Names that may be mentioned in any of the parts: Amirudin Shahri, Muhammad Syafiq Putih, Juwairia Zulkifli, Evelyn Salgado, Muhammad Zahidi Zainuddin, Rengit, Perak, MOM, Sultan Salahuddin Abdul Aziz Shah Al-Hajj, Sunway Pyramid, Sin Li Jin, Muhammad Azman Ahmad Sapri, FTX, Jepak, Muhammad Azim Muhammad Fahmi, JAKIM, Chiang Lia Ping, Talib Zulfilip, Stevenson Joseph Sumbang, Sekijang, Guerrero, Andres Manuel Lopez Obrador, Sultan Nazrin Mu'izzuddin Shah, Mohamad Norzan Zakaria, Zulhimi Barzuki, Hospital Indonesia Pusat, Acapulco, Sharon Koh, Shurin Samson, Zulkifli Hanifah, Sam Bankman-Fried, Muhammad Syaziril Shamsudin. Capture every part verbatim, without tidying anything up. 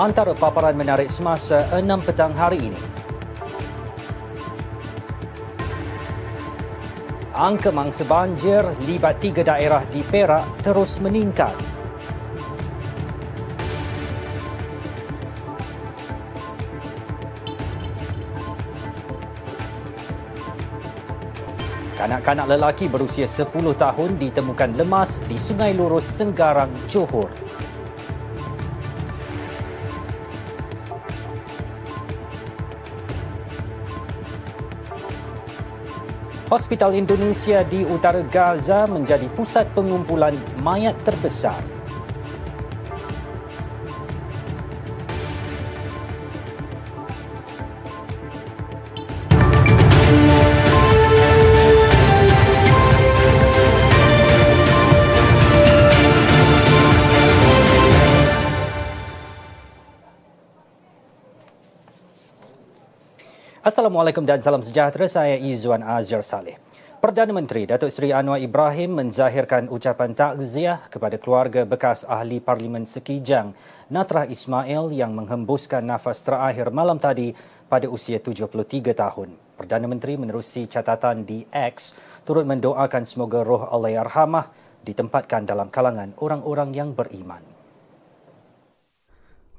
antara paparan menarik semasa enam petang hari ini. Angka mangsa banjir libat tiga daerah di Perak terus meningkat. Kanak-kanak lelaki berusia sepuluh tahun ditemukan lemas di Sungai Lurus, Senggarang, Johor. Hospital Indonesia di utara Gaza menjadi pusat pengumpulan mayat terbesar. Assalamualaikum dan salam sejahtera, saya Izwan Azir Saleh. Perdana Menteri Datuk Seri Anwar Ibrahim menzahirkan ucapan takziah kepada keluarga bekas ahli Parlimen Sekijang Natrah Ismail yang menghembuskan nafas terakhir malam tadi pada usia tujuh puluh tiga tahun. Perdana Menteri menerusi catatan di X turut mendoakan semoga roh Allahyarhamah ditempatkan dalam kalangan orang-orang yang beriman.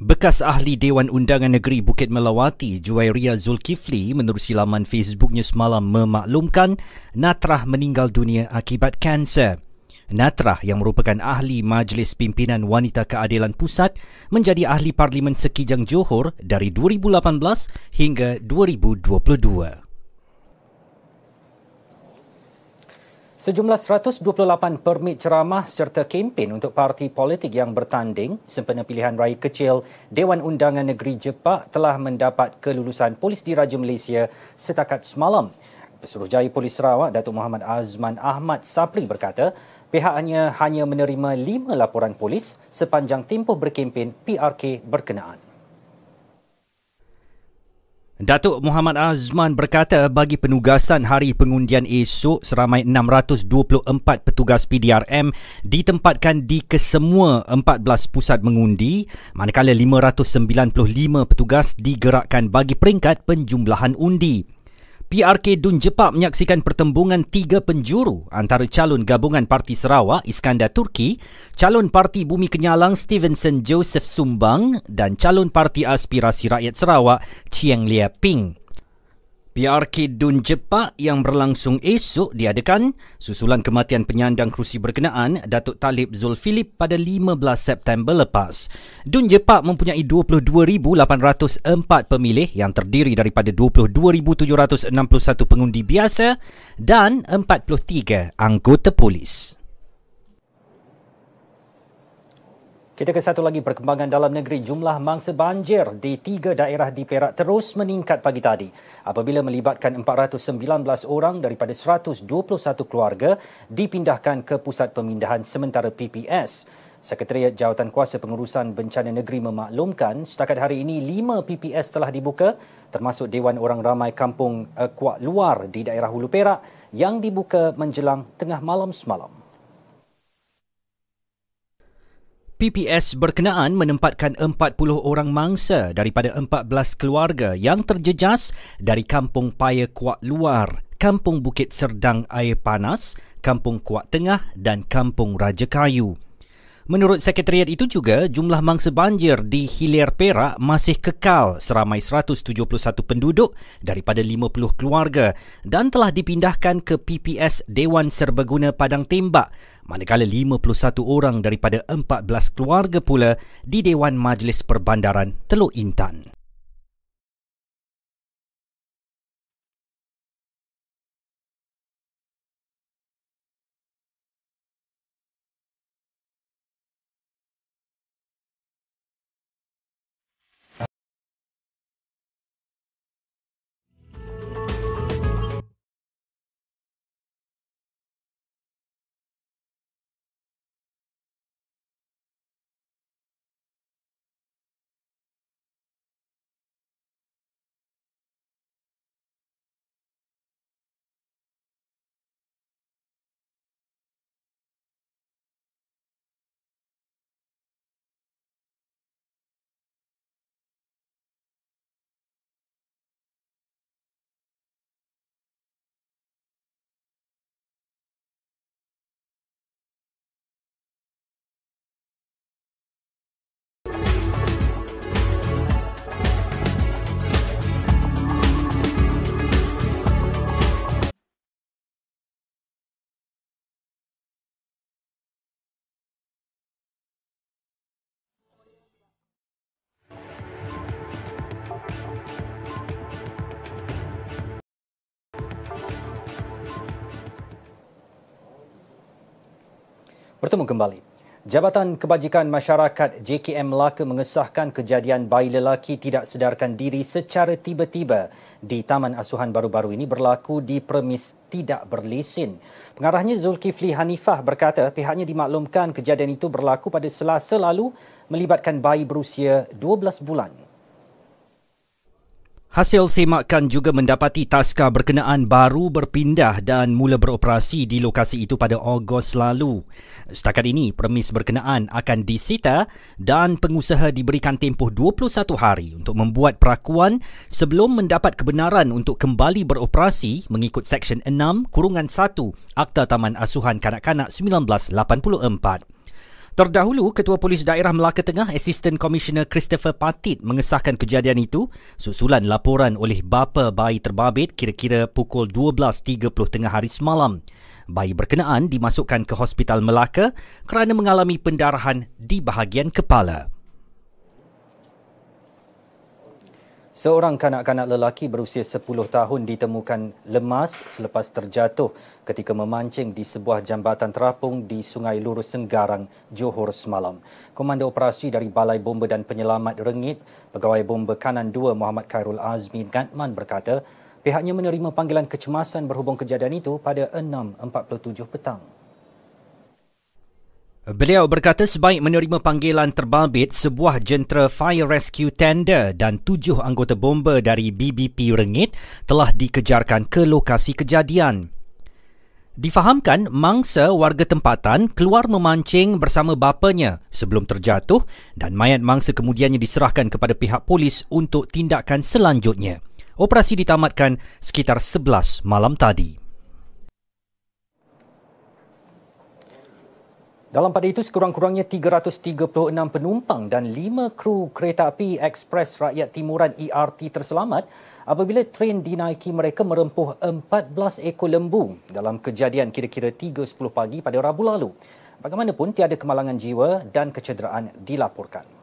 Bekas ahli Dewan Undangan Negeri Bukit Melawati, Juwairia Zulkifli, menerusi laman Facebooknya semalam memaklumkan Natrah meninggal dunia akibat kanser. Natrah yang merupakan ahli Majlis Pimpinan Wanita Keadilan Pusat menjadi ahli Parlimen Sekijang Johor dari dua ribu lapan belas hingga dua ribu dua puluh dua. Sejumlah seratus dua puluh lapan permit ceramah serta kempen untuk parti politik yang bertanding sempena pilihan raya kecil Dewan Undangan Negeri Jepak telah mendapat kelulusan Polis Diraja Malaysia setakat semalam. Pesuruhjaya Polis Sarawak, Datuk Muhammad Azman Ahmad Sapri berkata, pihaknya hanya menerima lima laporan polis sepanjang tempoh berkempen P R K berkenaan. Datuk Muhammad Azman berkata bagi penugasan hari pengundian esok, seramai enam ratus dua puluh empat petugas P D R M ditempatkan di kesemua empat belas pusat mengundi, manakala lima ratus sembilan puluh lima petugas digerakkan bagi peringkat penjumlahan undi. P R K Dun Jepak menyaksikan pertembungan tiga penjuru antara calon gabungan Parti Sarawak Iskandar Turki, calon Parti Bumi Kenyalang Stevenson Joseph Sumbang dan calon Parti Aspirasi Rakyat Sarawak Chiang Lia Ping. P R K Dun Jepak yang berlangsung esok diadakan susulan kematian penyandang kerusi berkenaan Datuk Talib Zulfilip pada lima belas September lepas. Dun Jepak mempunyai dua puluh dua ribu lapan ratus empat pemilih yang terdiri daripada dua puluh dua ribu tujuh ratus enam puluh satu pengundi biasa dan empat puluh tiga anggota polis. Kita ke satu lagi perkembangan dalam negeri. Jumlah mangsa banjir di tiga daerah di Perak terus meningkat pagi tadi apabila melibatkan empat ratus sembilan belas orang daripada seratus dua puluh satu keluarga dipindahkan ke Pusat Pemindahan Sementara P P S. Sekretariat Jawatan Kuasa Pengurusan Bencana Negeri memaklumkan setakat hari ini lima P P S telah dibuka termasuk Dewan Orang Ramai Kampung Kuak Luar di daerah Hulu Perak yang dibuka menjelang tengah malam semalam. P P S berkenaan menempatkan empat puluh orang mangsa daripada empat belas keluarga yang terjejas dari Kampung Paya Kuak Luar, Kampung Bukit Serdang Air Panas, Kampung Kuak Tengah dan Kampung Raja Kayu. Menurut sekretariat itu juga, jumlah mangsa banjir di hilir Perak masih kekal seramai seratus tujuh puluh satu penduduk daripada lima puluh keluarga dan telah dipindahkan ke P P S Dewan Serbaguna Padang Tembak, manakala lima puluh satu orang daripada empat belas keluarga pula di Dewan Majlis Perbandaran Teluk Intan. bertemu kembali. Jabatan Kebajikan Masyarakat J K M Melaka mengesahkan kejadian bayi lelaki tidak sedarkan diri secara tiba-tiba di Taman Asuhan baru-baru ini berlaku di premis tidak berlesen. Pengarahnya Zulkifli Hanifah berkata pihaknya dimaklumkan kejadian itu berlaku pada Selasa lalu melibatkan bayi berusia dua belas bulan. Hasil semakan juga mendapati taska berkenaan baru berpindah dan mula beroperasi di lokasi itu pada Ogos lalu. Setakat ini, permis berkenaan akan disita dan pengusaha diberikan tempoh dua puluh satu hari untuk membuat perakuan sebelum mendapat kebenaran untuk kembali beroperasi mengikut Seksyen enam, Kurungan satu Akta Taman Asuhan Kanak-Kanak seribu sembilan ratus lapan puluh empat. Terdahulu, Ketua Polis Daerah Melaka Tengah, Assistant Commissioner Christopher Patit mengesahkan kejadian itu susulan laporan oleh bapa bayi terbabit kira-kira pukul dua belas tiga puluh tengah hari semalam. Bayi berkenaan dimasukkan ke Hospital Melaka kerana mengalami pendarahan di bahagian kepala. Seorang kanak-kanak lelaki berusia sepuluh tahun ditemukan lemas selepas terjatuh ketika memancing di sebuah jambatan terapung di Sungai Lurus Senggarang, Johor semalam. Komando operasi dari Balai Bomba dan Penyelamat Rengit, Pegawai Bomba Kanan dua Muhammad Khairul Azmin Gadman berkata, pihaknya menerima panggilan kecemasan berhubung kejadian itu pada enam empat puluh tujuh petang. Beliau berkata sebaik menerima panggilan terbabit sebuah jentera Fire Rescue Tender dan tujuh anggota bomba dari B B P Rengit telah dikejarkan ke lokasi kejadian. Difahamkan mangsa warga tempatan keluar memancing bersama bapanya sebelum terjatuh dan mayat mangsa kemudiannya diserahkan kepada pihak polis untuk tindakan selanjutnya. Operasi ditamatkan sekitar sebelas malam tadi. Dalam pada itu, sekurang-kurangnya tiga ratus tiga puluh enam penumpang dan lima kru kereta api ekspres rakyat timuran E R T terselamat apabila tren dinaiki mereka merempuh empat belas ekor lembu dalam kejadian kira-kira tiga sepuluh pagi pada Rabu lalu. Bagaimanapun, tiada kemalangan jiwa dan kecederaan dilaporkan.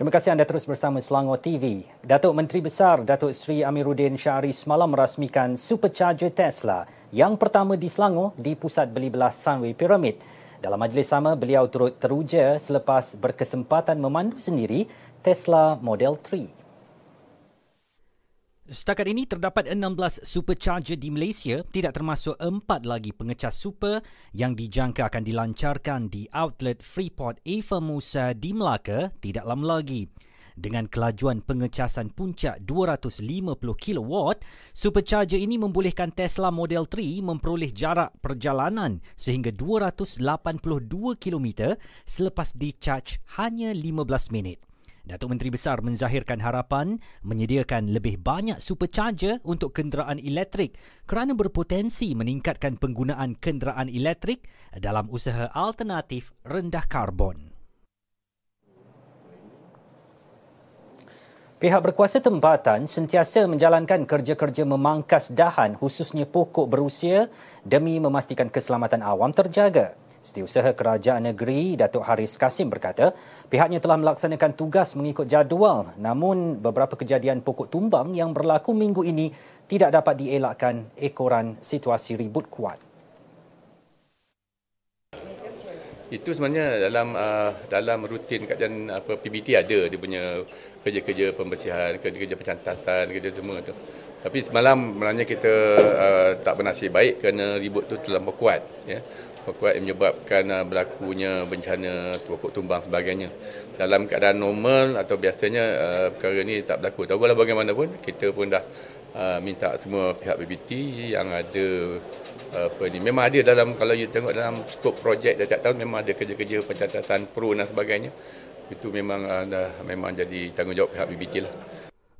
Terima kasih anda terus bersama Selangor T V. Datuk Menteri Besar Datuk Seri Amirudin Shahri semalam merasmikan supercharger Tesla yang pertama di Selangor di pusat beli belah Sunway Pyramid. Dalam majlis sama, beliau turut teruja selepas berkesempatan memandu sendiri Tesla Model tiga. Setakat ini terdapat enam belas supercharger di Malaysia, tidak termasuk empat lagi pengecas super yang dijangka akan dilancarkan di outlet Freeport A Formosa di Melaka tidak lama lagi. Dengan kelajuan pengecasan puncak dua ratus lima puluh kilowatt, supercharger ini membolehkan Tesla Model tiga memperoleh jarak perjalanan sehingga dua ratus lapan puluh dua kilometer selepas dicaj hanya lima belas minit. Datuk Menteri Besar menzahirkan harapan menyediakan lebih banyak supercharger untuk kenderaan elektrik kerana berpotensi meningkatkan penggunaan kenderaan elektrik dalam usaha alternatif rendah karbon. Pihak berkuasa tempatan sentiasa menjalankan kerja-kerja memangkas dahan khususnya pokok berusia demi memastikan keselamatan awam terjaga. Setiausaha Kerajaan Negeri, Datuk Haris Kasim berkata, pihaknya telah melaksanakan tugas mengikut jadual, namun beberapa kejadian pokok tumbang yang berlaku minggu ini tidak dapat dielakkan ekoran situasi ribut kuat. Itu sebenarnya dalam uh, dalam rutin kajian apa P B T ada dia punya kerja-kerja pembersihan, kerja-kerja pencantasan, kerja semua tu. Tapi semalam sebenarnya kita uh, tak bernasib baik kerana ribut tu terlampau kuat, ya. Kuat menyebabkan uh, berlakunya bencana pokok tumbang sebagainya. Dalam keadaan normal atau biasanya uh, perkara ni tak berlaku. Tapi walau bagaimanapun kita pun dah uh, minta semua pihak P B T yang ada apa ni, memang ada dalam, kalau you tengok dalam skop projek setiap tahun memang ada kerja-kerja pencatatan pro dan sebagainya. Itu memang uh, dah memang jadi tanggungjawab pihak B B T lah.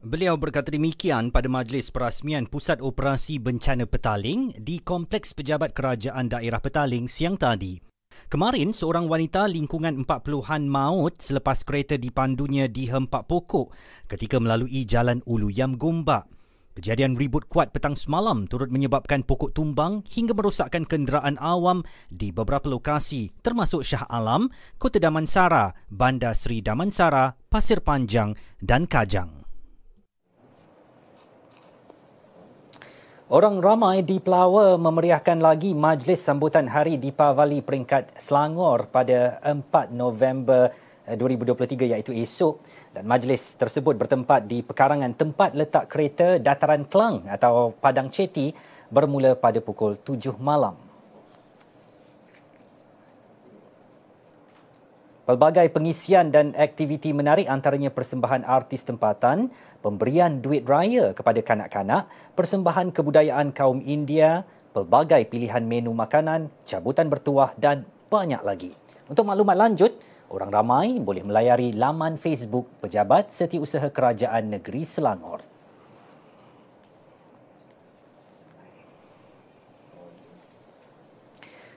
Beliau berkata demikian pada majlis perasmian Pusat Operasi Bencana Petaling di Kompleks Pejabat Kerajaan Daerah Petaling siang tadi. Kemarin, seorang wanita lingkungan empat puluhan maut selepas kereta dipandunya dihempak pokok ketika melalui Jalan Ulu Yam Gombak. Kejadian ribut kuat petang semalam turut menyebabkan pokok tumbang hingga merosakkan kenderaan awam di beberapa lokasi termasuk Shah Alam, Kota Damansara, Bandar Seri Damansara, Pasir Panjang dan Kajang. Orang ramai di Pelawa memeriahkan lagi majlis sambutan Hari Dipawali peringkat Selangor pada empat November dua ribu dua puluh tiga iaitu esok. Dan majlis tersebut bertempat di pekarangan tempat letak kereta Dataran Klang atau Padang Ceti bermula pada pukul tujuh malam. Pelbagai pengisian dan aktiviti menarik antaranya persembahan artis tempatan, pemberian duit raya kepada kanak-kanak, persembahan kebudayaan kaum India, pelbagai pilihan menu makanan, cabutan bertuah dan banyak lagi. Untuk maklumat lanjut, orang ramai boleh melayari laman Facebook Pejabat Setiausaha Kerajaan Negeri Selangor.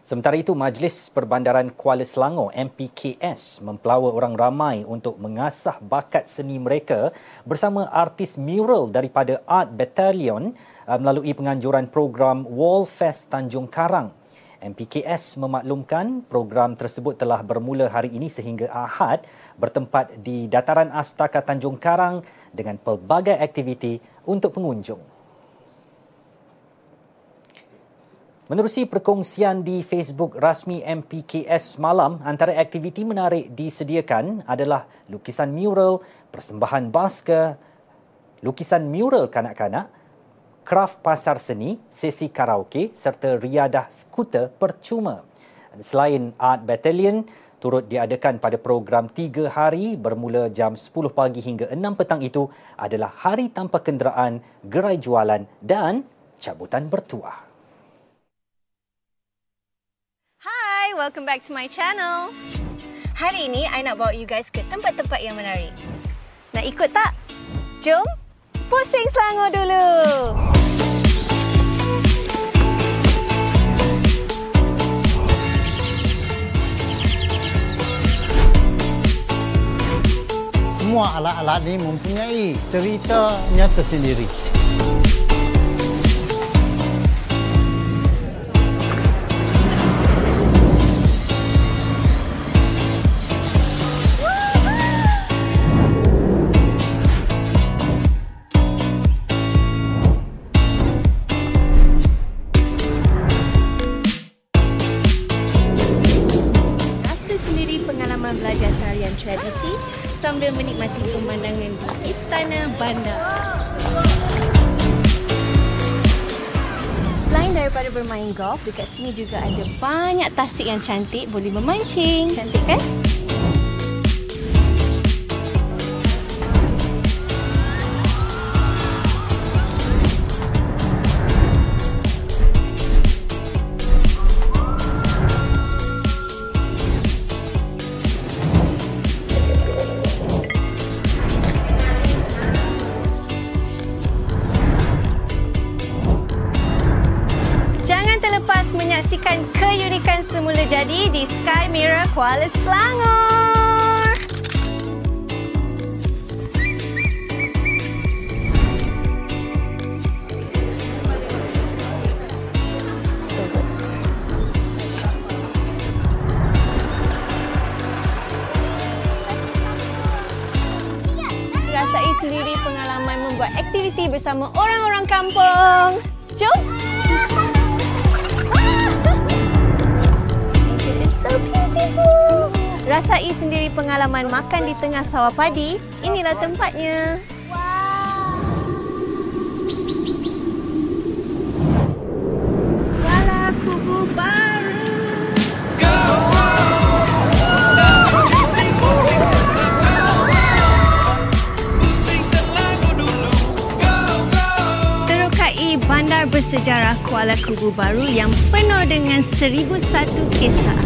Sementara itu, Majlis Perbandaran Kuala Selangor M P K S mempelawa orang ramai untuk mengasah bakat seni mereka bersama artis mural daripada Art Battalion melalui penganjuran program Wall Fest Tanjung Karang. M P K S memaklumkan program tersebut telah bermula hari ini sehingga Ahad bertempat di Dataran Astaka Tanjung Karang dengan pelbagai aktiviti untuk pengunjung. Menerusi perkongsian di Facebook rasmi M P K S semalam, antara aktiviti menarik disediakan adalah lukisan mural, persembahan basker, lukisan mural kanak-kanak, kraf pasar seni, sesi karaoke serta riadah skuter percuma. Selain Art Battalion, turut diadakan pada program tiga hari bermula jam sepuluh pagi hingga enam petang itu adalah Hari Tanpa Kenderaan, Gerai Jualan dan Cabutan Bertuah. Hi, welcome back to my channel. Hari ini, I nak bawa you guys ke tempat-tempat yang menarik. Nak ikut tak? Jom! Pusing Selangor dulu. Semua alat-alat ini mempunyai ceritanya tersendiri. Sambil menikmati pemandangan di Istana Bandar. Selain daripada bermain golf, dekat sini juga ada banyak tasik yang cantik, boleh memancing. Cantik kan? Menyaksikan keunikan semula jadi di Sky Mirror Kuala Selangor. So good. Rasai sendiri pengalaman membuat aktiviti bersama orang-orang kampung. Jom! So beautiful. Rasai sendiri pengalaman makan di tengah sawah padi. Inilah tempatnya. Sejarah Kuala Kubu Baru yang penuh dengan seribu satu kisah.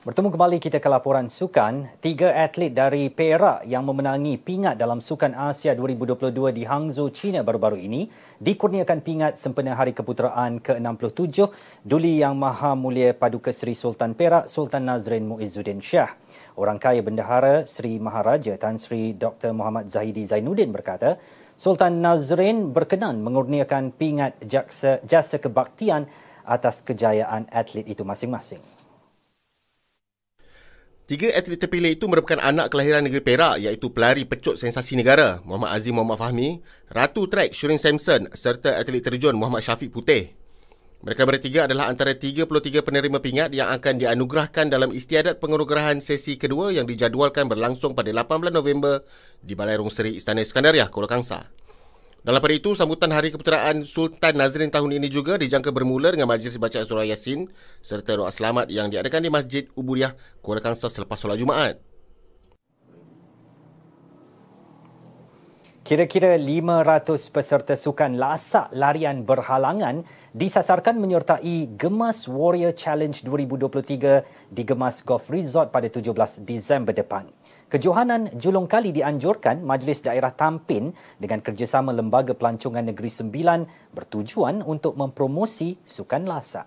Bertemu kembali kita ke laporan sukan. Tiga atlet dari Perak yang memenangi pingat dalam Sukan Asia dua ribu dua puluh dua di Hangzhou, China baru-baru ini dikurniakan pingat sempena Hari Keputeraan ke enam puluh tujuh Duli Yang Maha Mulia Paduka Seri Sultan Perak, Sultan Nazrin Mu'izzuddin Shah. Orang Kaya Bendahara Seri Maharaja Tan Sri Doktor Muhammad Zahidi Zainuddin berkata, Sultan Nazrin berkenan mengurniakan pingat jaksa, jasa kebaktian atas kejayaan atlet itu masing-masing. Tiga atlet terpilih itu merupakan anak kelahiran negeri Perak iaitu pelari pecut sensasi negara Muhammad Azim Muhammad Fahmi, Ratu Trek Shurin Samson serta atlet terjun Muhammad Syafiq Putih. Mereka bertiga adalah antara tiga puluh tiga penerima pingat yang akan dianugerahkan dalam istiadat penganugerahan sesi kedua yang dijadualkan berlangsung pada lapan belas November di Balai Rung Seri Istana Iskandariah, Kuala Kangsar. Dalam pada itu, sambutan Hari Keputeraan Sultan Nazrin tahun ini juga dijangka bermula dengan majlis bacaan surah Yasin serta doa selamat yang diadakan di Masjid Ubudiyah Kuala Kangsar selepas solat Jumaat. Kira-kira lima ratus peserta sukan lasak larian berhalangan disasarkan menyertai Gemas Warrior Challenge dua ribu dua puluh tiga di Gemas Golf Resort pada tujuh belas Disember depan. Kejohanan julung kali dianjurkan Majlis Daerah Tampin dengan kerjasama Lembaga Pelancongan Negeri Sembilan bertujuan untuk mempromosi sukan lasak.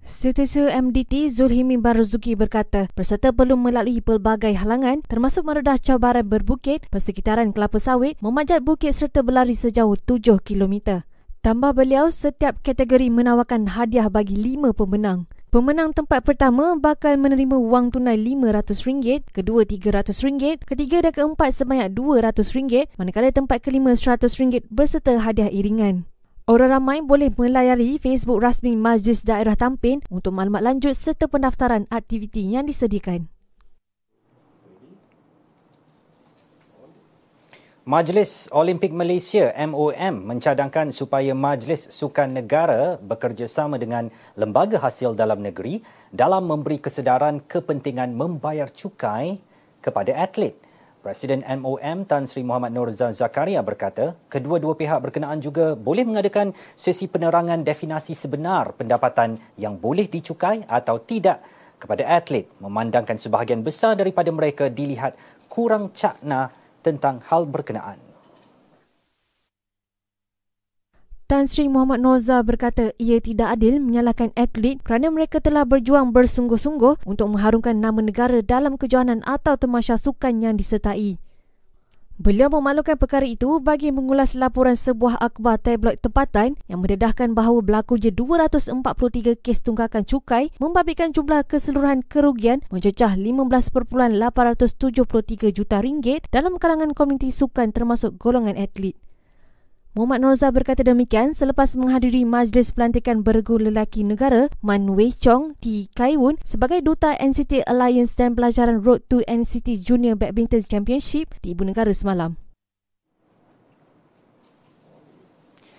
Setiausaha M D T Zulhimi Barzuki berkata, peserta perlu melalui pelbagai halangan termasuk meredah cabaran berbukit, persekitaran kelapa sawit, memanjat bukit serta berlari sejauh tujuh kilometer. Tambah beliau, setiap kategori menawarkan hadiah bagi lima pemenang. Pemenang tempat pertama bakal menerima wang tunai lima ratus ringgit, kedua tiga ratus ringgit, ketiga dan keempat sebanyak dua ratus ringgit, manakala tempat kelima seratus ringgit berserta hadiah iringan. Orang ramai boleh melayari Facebook rasmi Majlis Daerah Tampin untuk maklumat lanjut serta pendaftaran aktiviti yang disediakan. Majlis Olimpik Malaysia M O M mencadangkan supaya Majlis Sukan Negara bekerjasama dengan lembaga hasil dalam negeri dalam memberi kesedaran kepentingan membayar cukai kepada atlet. Presiden M O M Tan Sri Mohamad Norzan Zakaria berkata, kedua-dua pihak berkenaan juga boleh mengadakan sesi penerangan definisi sebenar pendapatan yang boleh dicukai atau tidak kepada atlet, memandangkan sebahagian besar daripada mereka dilihat kurang cakna tentang hal berkenaan. Tan Sri Muhammad Norzan berkata ia tidak adil menyalahkan atlet kerana mereka telah berjuang bersungguh-sungguh untuk mengharumkan nama negara dalam kejohanan atau tamasya sukan yang disertai. Beliau memalukan perkara itu bagi mengulas laporan sebuah akhbar tabloid tempatan yang mendedahkan bahawa berlaku je dua ratus empat puluh tiga kes tunggakan cukai membabitkan jumlah keseluruhan kerugian mencecah lima belas perpuluhan lapan tujuh tiga juta ringgit dalam kalangan komuniti sukan termasuk golongan atlet. Muhammad Norzan berkata demikian selepas menghadiri Majlis Pelantikan Bergu Lelaki Negara Man Wei Chong di Kaiwun sebagai Duta N C T Alliance dan pelajaran Road to N C T Junior Badminton Championship di Ibu Negara semalam.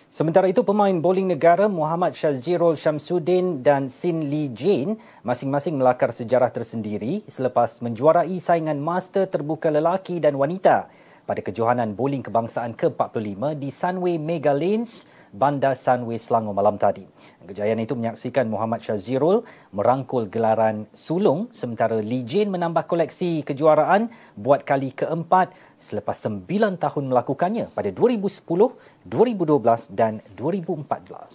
Sementara itu, pemain bowling negara Muhammad Syaziril Shamsudin dan Sin Li Jin masing-masing melakar sejarah tersendiri selepas menjuarai saingan master terbuka lelaki dan wanita pada kejohanan bowling kebangsaan ke empat puluh lima di Sunway Mega Lanes, Bandar Sunway, Selangor malam tadi. Kejayaan itu menyaksikan Muhammad Syaziril merangkul gelaran sulung sementara Li Jin menambah koleksi kejuaraan buat kali keempat selepas sembilan tahun melakukannya pada dua ribu sepuluh, dua ribu dua belas dan dua ribu empat belas.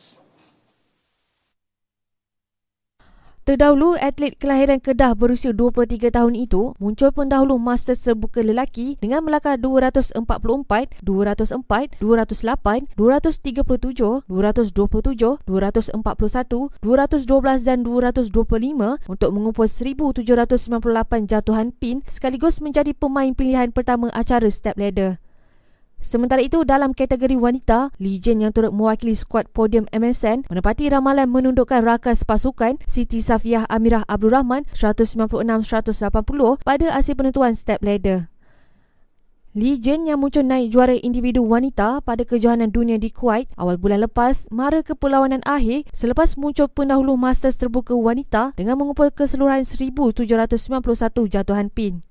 Terdahulu, atlet kelahiran Kedah berusia dua puluh tiga tahun itu muncul pendahulu Masters terbuka lelaki dengan melakar dua ratus empat puluh empat, dua ratus empat, dua ratus lapan, dua ratus tiga puluh tujuh, dua ratus dua puluh tujuh, dua ratus empat puluh satu, dua ratus dua belas dan dua ratus dua puluh lima untuk mengumpul seribu tujuh ratus sembilan puluh lapan jatuhan pin sekaligus menjadi pemain pilihan pertama acara step ladder. Sementara itu, dalam kategori wanita, Li Jin yang turut mewakili skuad podium M S N menepati ramalan menundukkan rakas pasukan Siti Safiyah Amirah Abdul Rahman seratus sembilan puluh enam seratus lapan puluh pada aksi penentuan step ladder. Li Jin yang muncul naik juara individu wanita pada kejohanan dunia di Kuwait awal bulan lepas mara kepelawanan akhir selepas muncul pendahulu Masters terbuka wanita dengan mengumpul keseluruhan seribu tujuh ratus sembilan puluh satu jatuhan pin.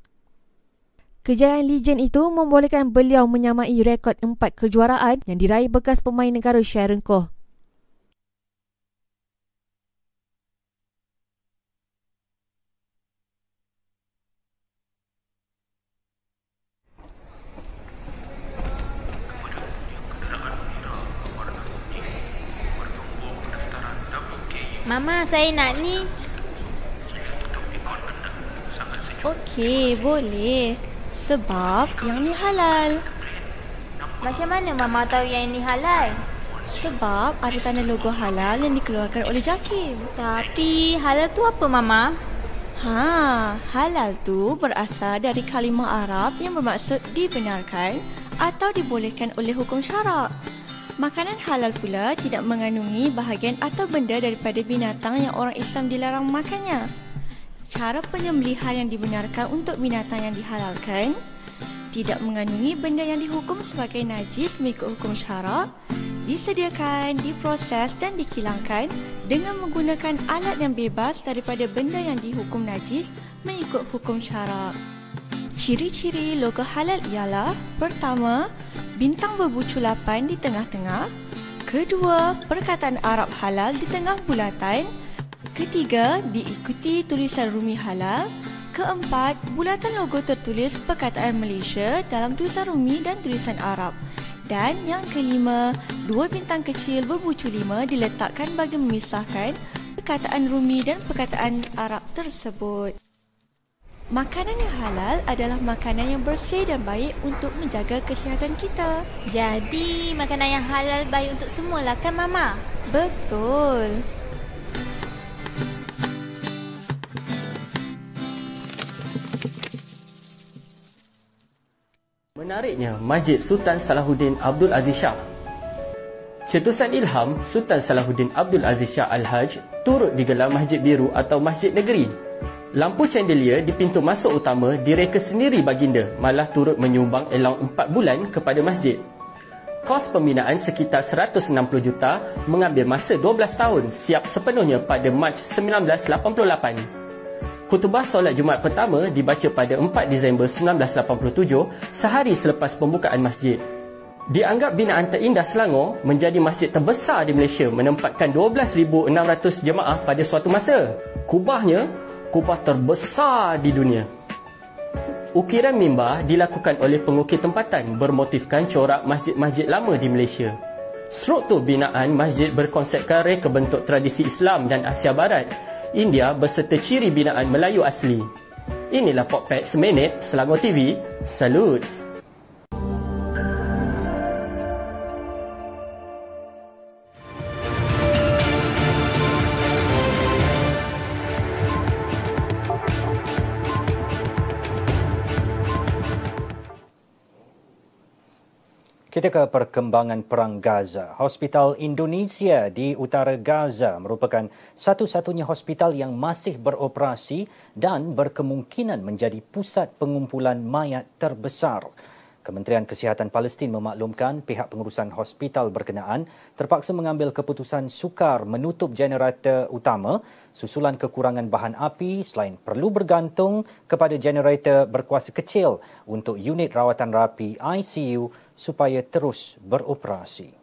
Kejayaan Li Jin itu membolehkan beliau menyamai rekod empat kejuaraan yang diraih bekas pemain negara Sharon Koh. Mama, saya nak ni. Okey, boleh. Sebab yang ni halal. Macam mana Mama tahu yang ni halal? Sebab ada tanda logo halal yang dikeluarkan oleh JAKIM. Tapi halal tu apa, Mama? Ha, halal tu berasal dari kalimah Arab yang bermaksud dibenarkan atau dibolehkan oleh hukum syarak. Makanan halal pula tidak mengandungi bahagian atau benda daripada binatang yang orang Islam dilarang makannya. Cara penyembelihan yang dibenarkan untuk binatang yang dihalalkan tidak mengandungi benda yang dihukum sebagai najis mengikut hukum syarak, disediakan, diproses dan dikilangkan dengan menggunakan alat yang bebas daripada benda yang dihukum najis mengikut hukum syarak. Ciri-ciri logo halal ialah: pertama, bintang berbuculapan di tengah-tengah; kedua, perkataan Arab halal di tengah bulatan; ketiga, diikuti tulisan Rumi halal; keempat, bulatan logo tertulis perkataan Malaysia dalam tulisan Rumi dan tulisan Arab; dan yang kelima, dua bintang kecil berbucu lima diletakkan bagi memisahkan perkataan Rumi dan perkataan Arab tersebut. Makanan yang halal adalah makanan yang bersih dan baik untuk menjaga kesihatan kita. Jadi, makanan yang halal baik untuk semualah kan, Mama? Betul. Menariknya, Masjid Sultan Salahuddin Abdul Aziz Shah. Cetusan ilham Sultan Salahuddin Abdul Aziz Shah Al-Hajj turut digelar Masjid Biru atau Masjid Negeri. Lampu chandelier di pintu masuk utama direka sendiri baginda, malah turut menyumbang elang empat bulan kepada masjid. Kos pembinaan sekitar seratus enam puluh juta mengambil masa dua belas tahun siap sepenuhnya pada Mac seribu sembilan ratus lapan puluh lapan. Khutbah solat Jumaat pertama dibaca pada empat Disember seribu sembilan ratus lapan puluh tujuh, sehari selepas pembukaan masjid. Dianggap binaan terindah Selangor, menjadi masjid terbesar di Malaysia menempatkan dua belas ribu enam ratus jemaah pada suatu masa. Kubahnya, kubah terbesar di dunia. Ukiran mimbar dilakukan oleh pengukir tempatan bermotifkan corak masjid-masjid lama di Malaysia. Struktur binaan masjid berkonsepkan reka bentuk tradisi Islam dan Asia Barat, India berserta ciri binaan Melayu asli. Inilah Popet Seminit, Selangor T V. Salut! Kita ke perkembangan perang Gaza. Hospital Indonesia di utara Gaza merupakan satu-satunya hospital yang masih beroperasi dan berkemungkinan menjadi pusat pengumpulan mayat terbesar. Kementerian Kesihatan Palestin memaklumkan pihak pengurusan hospital berkenaan terpaksa mengambil keputusan sukar menutup generator utama susulan kekurangan bahan api selain perlu bergantung kepada generator berkuasa kecil untuk unit rawatan rapi I C U supaya terus beroperasi.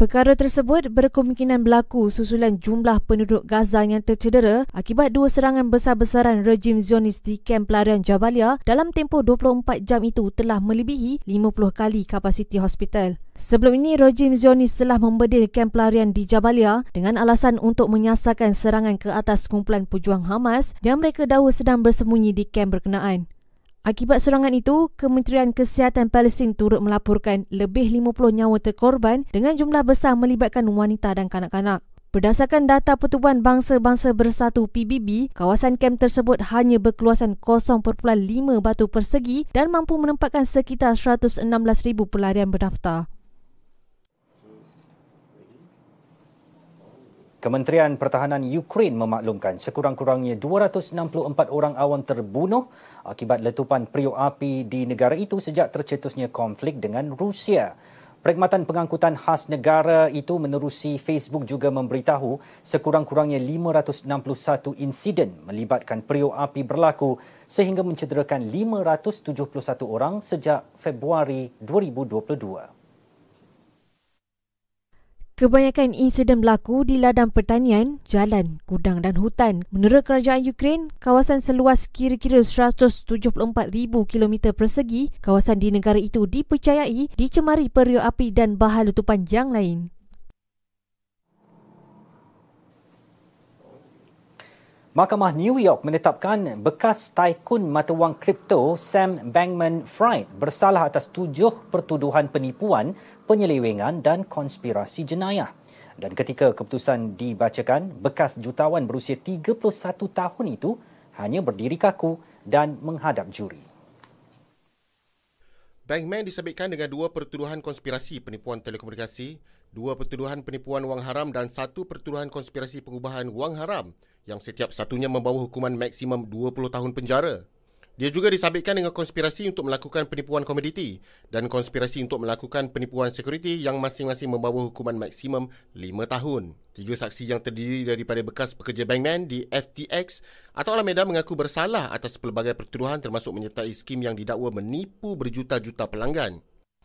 Perkara tersebut berkemungkinan berlaku susulan jumlah penduduk Gaza yang tercedera akibat dua serangan besar-besaran rejim Zionis di Kamp Pelarian Jabalia dalam tempoh dua puluh empat jam itu telah melebihi lima puluh kali kapasiti hospital. Sebelum ini, rejim Zionis telah membedil kamp pelarian di Jabalia dengan alasan untuk menyasarkan serangan ke atas kumpulan pejuang Hamas yang mereka dahulu sedang bersembunyi di kamp berkenaan. Akibat serangan itu, Kementerian Kesihatan Palestin turut melaporkan lebih lima puluh nyawa terkorban dengan jumlah besar melibatkan wanita dan kanak-kanak. Berdasarkan data Pertubuhan Bangsa-Bangsa Bersatu P B B, kawasan kamp tersebut hanya berkeluasan kosong perpuluhan lima batu persegi dan mampu menempatkan sekitar seratus enam belas ribu pelarian berdaftar. Kementerian Pertahanan Ukraine memaklumkan sekurang-kurangnya dua ratus enam puluh empat orang awam terbunuh akibat letupan periuk api di negara itu sejak tercetusnya konflik dengan Rusia. Perkhidmatan Pengangkutan Khas Negara itu menerusi Facebook juga memberitahu sekurang-kurangnya lima ratus enam puluh satu insiden melibatkan periuk api berlaku sehingga mencederakan lima ratus tujuh puluh satu orang sejak Februari dua ribu dua puluh dua. Kebanyakan insiden berlaku di ladang pertanian, jalan, gudang dan hutan. Menurut kerajaan Ukraine, kawasan seluas kira-kira seratus tujuh puluh empat ribu kilometer persegi, kawasan di negara itu dipercayai dicemari periuk api dan bahan letupan yang lain. Mahkamah New York menetapkan bekas taikun mata wang kripto Sam Bankman-Fried bersalah atas tujuh pertuduhan penipuan, penyelewengan dan konspirasi jenayah. Dan ketika keputusan dibacakan, bekas jutawan berusia tiga puluh satu tahun itu hanya berdiri kaku dan menghadap juri. Bankman disabitkan dengan dua pertuduhan konspirasi penipuan telekomunikasi, dua pertuduhan penipuan wang haram dan satu pertuduhan konspirasi pengubahan wang haram yang setiap satunya membawa hukuman maksimum dua puluh tahun penjara. Dia juga disabitkan dengan konspirasi untuk melakukan penipuan komoditi dan konspirasi untuk melakukan penipuan sekuriti yang masing-masing membawa hukuman maksimum lima tahun. Tiga saksi yang terdiri daripada bekas pekerja Bankman di F T X atau Alameda mengaku bersalah atas pelbagai pertuduhan termasuk menyertai skim yang didakwa menipu berjuta-juta pelanggan.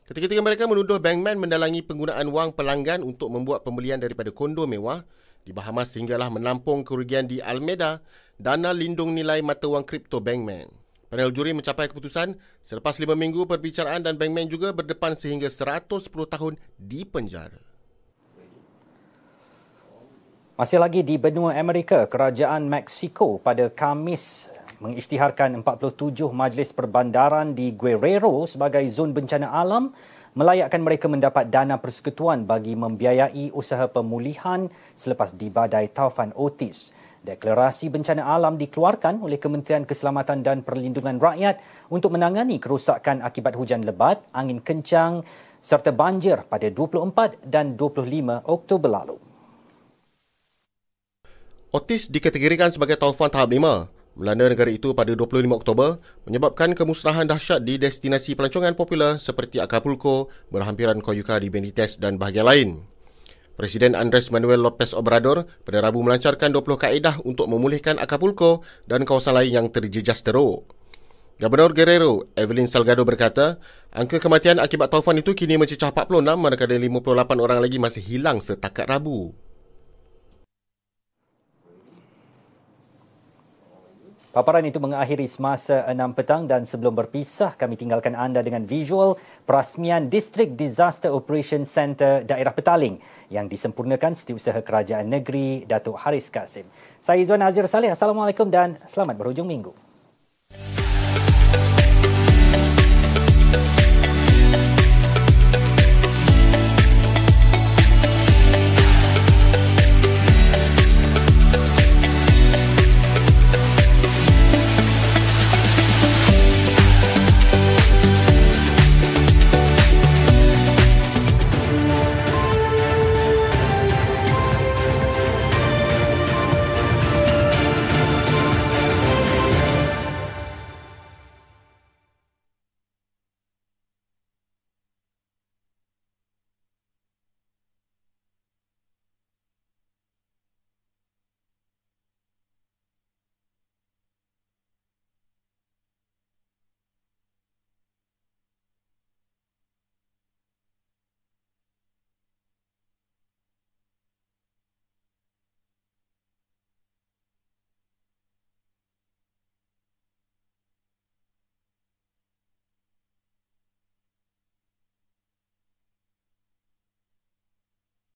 Ketiga-tiga mereka menuduh Bankman mendalangi penggunaan wang pelanggan untuk membuat pembelian daripada kondo mewah di Bahamas sehinggalah menampung kerugian di Alameda, dana lindung nilai mata wang kripto Bankman. Panel juri mencapai keputusan selepas lima minggu perbicaraan dan Bankman juga berdepan sehingga seratus sepuluh tahun di penjara. Masih lagi di benua Amerika, kerajaan Mexico pada Khamis mengisytiharkan empat puluh tujuh majlis perbandaran di Guerrero sebagai zon bencana alam, melayakkan mereka mendapat dana persekutuan bagi membiayai usaha pemulihan selepas dibadai taufan Otis. Deklarasi bencana alam dikeluarkan oleh Kementerian Keselamatan dan Perlindungan Rakyat untuk menangani kerosakan akibat hujan lebat, angin kencang serta banjir pada dua puluh empat dan dua puluh lima Oktober lalu. Otis dikategorikan sebagai taufan tahap lima. Melanda negara itu pada dua puluh lima Oktober menyebabkan kemusnahan dahsyat di destinasi pelancongan popular seperti Acapulco, berhampiran Coyuca di Benitez dan bahagian lain. Presiden Andres Manuel Lopez Obrador pada Rabu melancarkan dua puluh kaedah untuk memulihkan Acapulco dan kawasan lain yang terjejas teruk. Gubernur Guerrero, Evelyn Salgado berkata, angka kematian akibat taufan itu kini mencecah empat puluh enam manakala lima puluh lapan orang lagi masih hilang setakat Rabu. Paparan itu mengakhiri semasa enam petang dan sebelum berpisah, kami tinggalkan anda dengan visual perasmian Distrik Disaster Operation Center Daerah Petaling yang disempurnakan Setiausaha Kerajaan Negeri Datuk Haris Kasim. Saya Izwan Azir Saleh. Assalamualaikum dan selamat berhujung minggu.